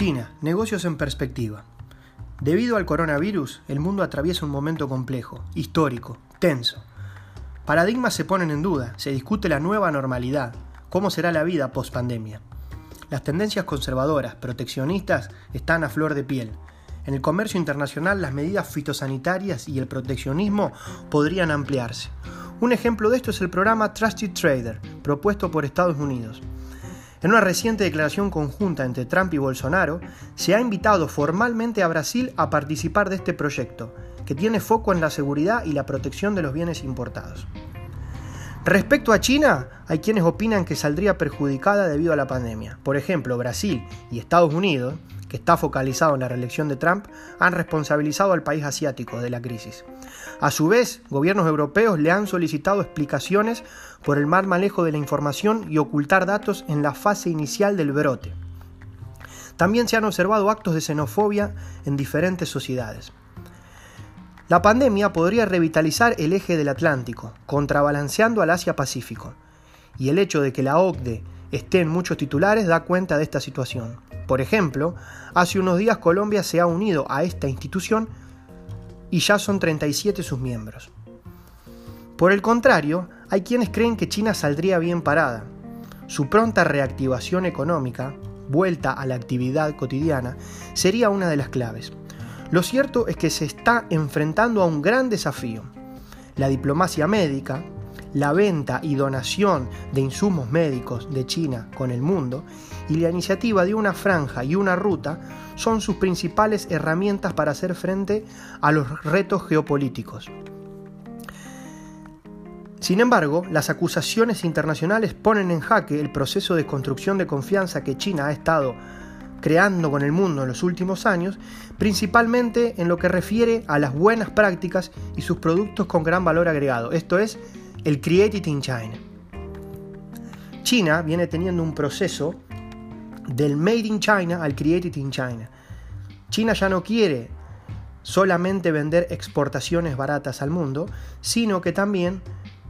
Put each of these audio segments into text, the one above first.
China, negocios en perspectiva. Debido al coronavirus, el mundo atraviesa un momento complejo, histórico, tenso. Paradigmas se ponen en duda, se discute la nueva normalidad, cómo será la vida post-pandemia. Las tendencias conservadoras, proteccionistas, están a flor de piel. En el comercio internacional, las medidas fitosanitarias y el proteccionismo podrían ampliarse. Un ejemplo de esto es el programa Trusted Trader, propuesto por Estados Unidos. En una reciente declaración conjunta entre Trump y Bolsonaro, se ha invitado formalmente a Brasil a participar de este proyecto, que tiene foco en la seguridad y la protección de los bienes importados. Respecto a China, hay quienes opinan que saldría perjudicada debido a la pandemia. Por ejemplo, Brasil y Estados Unidos, que está focalizado en la reelección de Trump, han responsabilizado al país asiático de la crisis. A su vez, gobiernos europeos le han solicitado explicaciones por el mal manejo de la información y ocultar datos en la fase inicial del brote. También se han observado actos de xenofobia en diferentes sociedades. La pandemia podría revitalizar el eje del Atlántico, contrabalanceando al Asia-Pacífico. Y el hecho de que la OCDE esté en muchos titulares da cuenta de esta situación. Por ejemplo, hace unos días Colombia se ha unido a esta institución y ya son 37 sus miembros. Por el contrario, hay quienes creen que China saldría bien parada. Su pronta reactivación económica, vuelta a la actividad cotidiana, sería una de las claves. Lo cierto es que se está enfrentando a un gran desafío. La diplomacia médica, la venta y donación de insumos médicos de China con el mundo y la iniciativa de una franja y una ruta son sus principales herramientas para hacer frente a los retos geopolíticos. Sin embargo, las acusaciones internacionales ponen en jaque el proceso de construcción de confianza que China ha estado creando con el mundo en los últimos años, principalmente en lo que refiere a las buenas prácticas y sus productos con gran valor agregado, esto es, el Created in China. China viene teniendo un proceso del Made in China al Created in China. China ya no quiere solamente vender exportaciones baratas al mundo, sino que también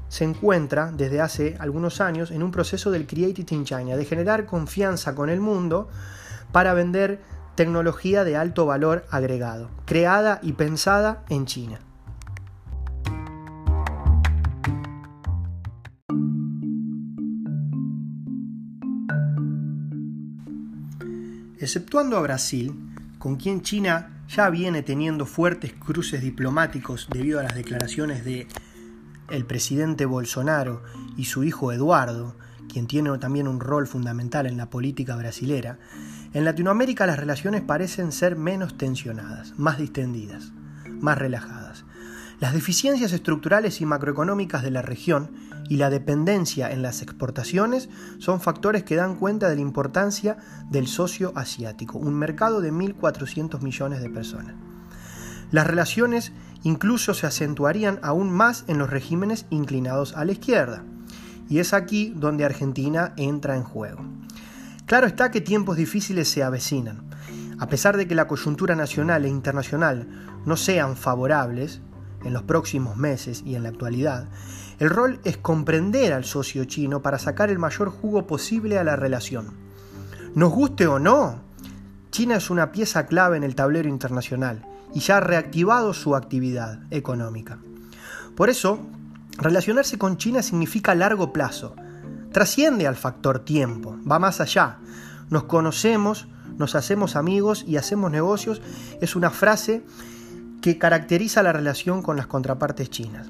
se encuentra desde hace algunos años en un proceso del Created in China, de generar confianza con el mundo para vender tecnología de alto valor agregado, creada y pensada en China. Exceptuando a Brasil, con quien China ya viene teniendo fuertes cruces diplomáticos debido a las declaraciones del presidente Bolsonaro y su hijo Eduardo, quien tiene también un rol fundamental en la política brasilera, en Latinoamérica las relaciones parecen ser menos tensionadas, más distendidas, más relajadas. Las deficiencias estructurales y macroeconómicas de la región y la dependencia en las exportaciones son factores que dan cuenta de la importancia del socio asiático, un mercado de 1.400 millones de personas. Las relaciones incluso se acentuarían aún más en los regímenes inclinados a la izquierda, y es aquí donde Argentina entra en juego. Claro está que tiempos difíciles se avecinan. A pesar de que la coyuntura nacional e internacional no sean favorables, en los próximos meses y en la actualidad, el rol es comprender al socio chino para sacar el mayor jugo posible a la relación. Nos guste o no, China es una pieza clave en el tablero internacional y ya ha reactivado su actividad económica. Por eso, relacionarse con China significa largo plazo, trasciende al factor tiempo, va más allá. Nos conocemos, nos hacemos amigos y hacemos negocios, es una frase que caracteriza la relación con las contrapartes chinas.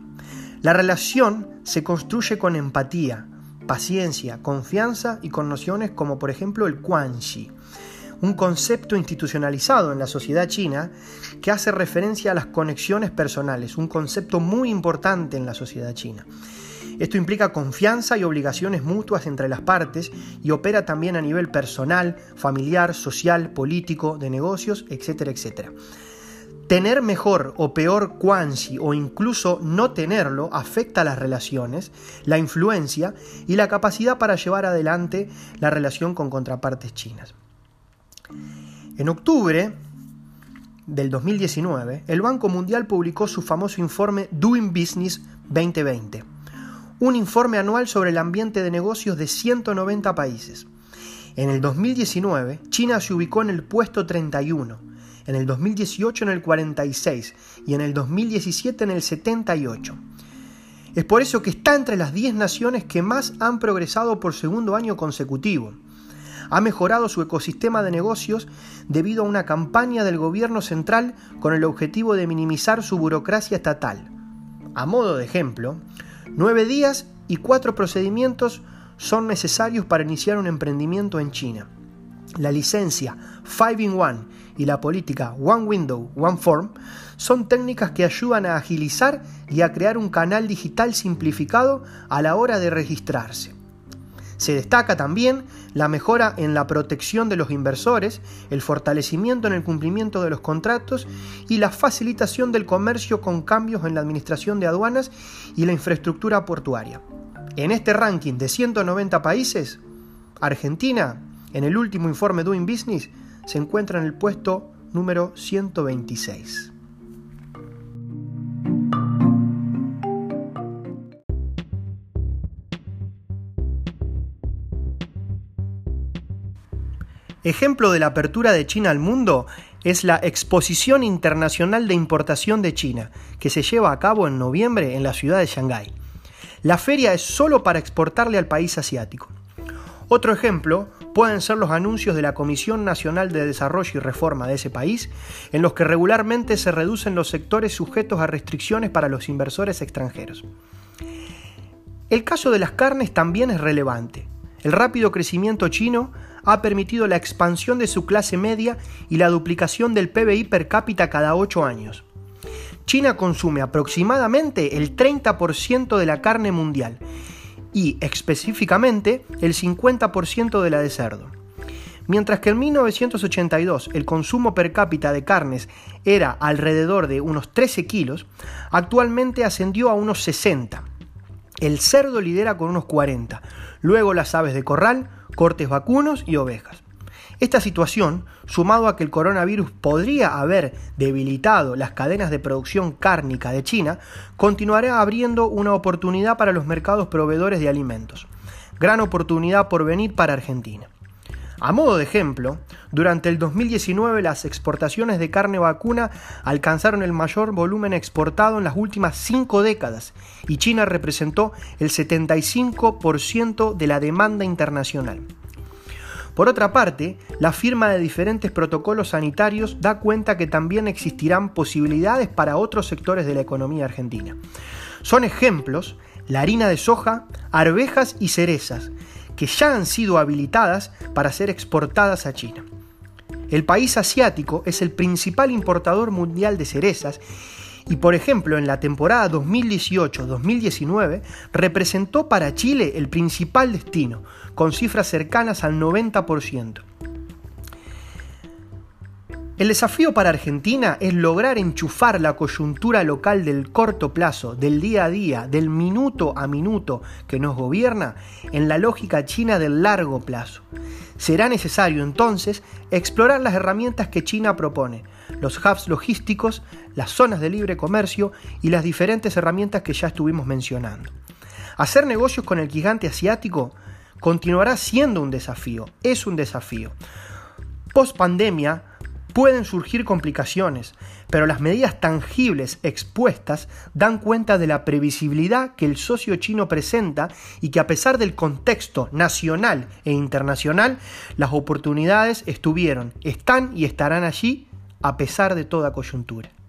La relación se construye con empatía, paciencia, confianza y con nociones como por ejemplo el guanxi, un concepto institucionalizado en la sociedad china que hace referencia a las conexiones personales, un concepto muy importante en la sociedad china. Esto implica confianza y obligaciones mutuas entre las partes y opera también a nivel personal, familiar, social, político, de negocios, etcétera, etcétera. Tener mejor o peor guanxi o incluso no tenerlo afecta las relaciones, la influencia y la capacidad para llevar adelante la relación con contrapartes chinas. En octubre del 2019, el Banco Mundial publicó su famoso informe Doing Business 2020, un informe anual sobre el ambiente de negocios de 190 países. En el 2019, China se ubicó en el puesto 31, en el 2018 en el 46 y en el 2017 en el 78. Es por eso que está entre las 10 naciones que más han progresado por segundo año consecutivo. Ha mejorado su ecosistema de negocios debido a una campaña del gobierno central con el objetivo de minimizar su burocracia estatal. A modo de ejemplo, 9 días y 4 procedimientos son necesarios para iniciar un emprendimiento en China. La licencia 5-in-1 y la política One Window, One Form son técnicas que ayudan a agilizar y a crear un canal digital simplificado a la hora de registrarse. Se destaca también la mejora en la protección de los inversores, el fortalecimiento en el cumplimiento de los contratos y la facilitación del comercio con cambios en la administración de aduanas y la infraestructura portuaria. En este ranking de 190 países, Argentina, en el último informe Doing Business, se encuentra en el puesto número 126. Ejemplo de la apertura de China al mundo es la Exposición Internacional de Importación de China, que se lleva a cabo en noviembre en la ciudad de Shanghái. La feria es solo para exportarle al país asiático. Otro ejemplo pueden ser los anuncios de la Comisión Nacional de Desarrollo y Reforma de ese país, en los que regularmente se reducen los sectores sujetos a restricciones para los inversores extranjeros. El caso de las carnes también es relevante. El rápido crecimiento chino ha permitido la expansión de su clase media y la duplicación del PBI per cápita cada 8 años. China consume aproximadamente el 30% de la carne mundial y, específicamente, el 50% de la de cerdo. Mientras que en 1982 el consumo per cápita de carnes era alrededor de unos 13 kilos, actualmente ascendió a unos 60. El cerdo lidera con unos 40, luego las aves de corral, cortes vacunos y ovejas. Esta situación, sumado a que el coronavirus podría haber debilitado las cadenas de producción cárnica de China, continuará abriendo una oportunidad para los mercados proveedores de alimentos. Gran oportunidad por venir para Argentina. A modo de ejemplo, durante el 2019 las exportaciones de carne vacuna alcanzaron el mayor volumen exportado en las últimas 5 décadas y China representó el 75% de la demanda internacional. Por otra parte, la firma de diferentes protocolos sanitarios da cuenta que también existirán posibilidades para otros sectores de la economía argentina. Son ejemplos la harina de soja, arvejas y cerezas, que ya han sido habilitadas para ser exportadas a China. El país asiático es el principal importador mundial de cerezas y, por ejemplo, en la temporada 2018-2019 representó para Chile el principal destino, con cifras cercanas al 90%. El desafío para Argentina es lograr enchufar la coyuntura local del corto plazo, del día a día, del minuto a minuto que nos gobierna, en la lógica china del largo plazo. Será necesario entonces explorar las herramientas que China propone, los hubs logísticos, las zonas de libre comercio y las diferentes herramientas que ya estuvimos mencionando. Hacer negocios con el gigante asiático continuará siendo un desafío, es un desafío. Post pandemia, pueden surgir complicaciones, pero las medidas tangibles expuestas dan cuenta de la previsibilidad que el socio chino presenta y que a pesar del contexto nacional e internacional, las oportunidades estuvieron, están y estarán allí a pesar de toda coyuntura.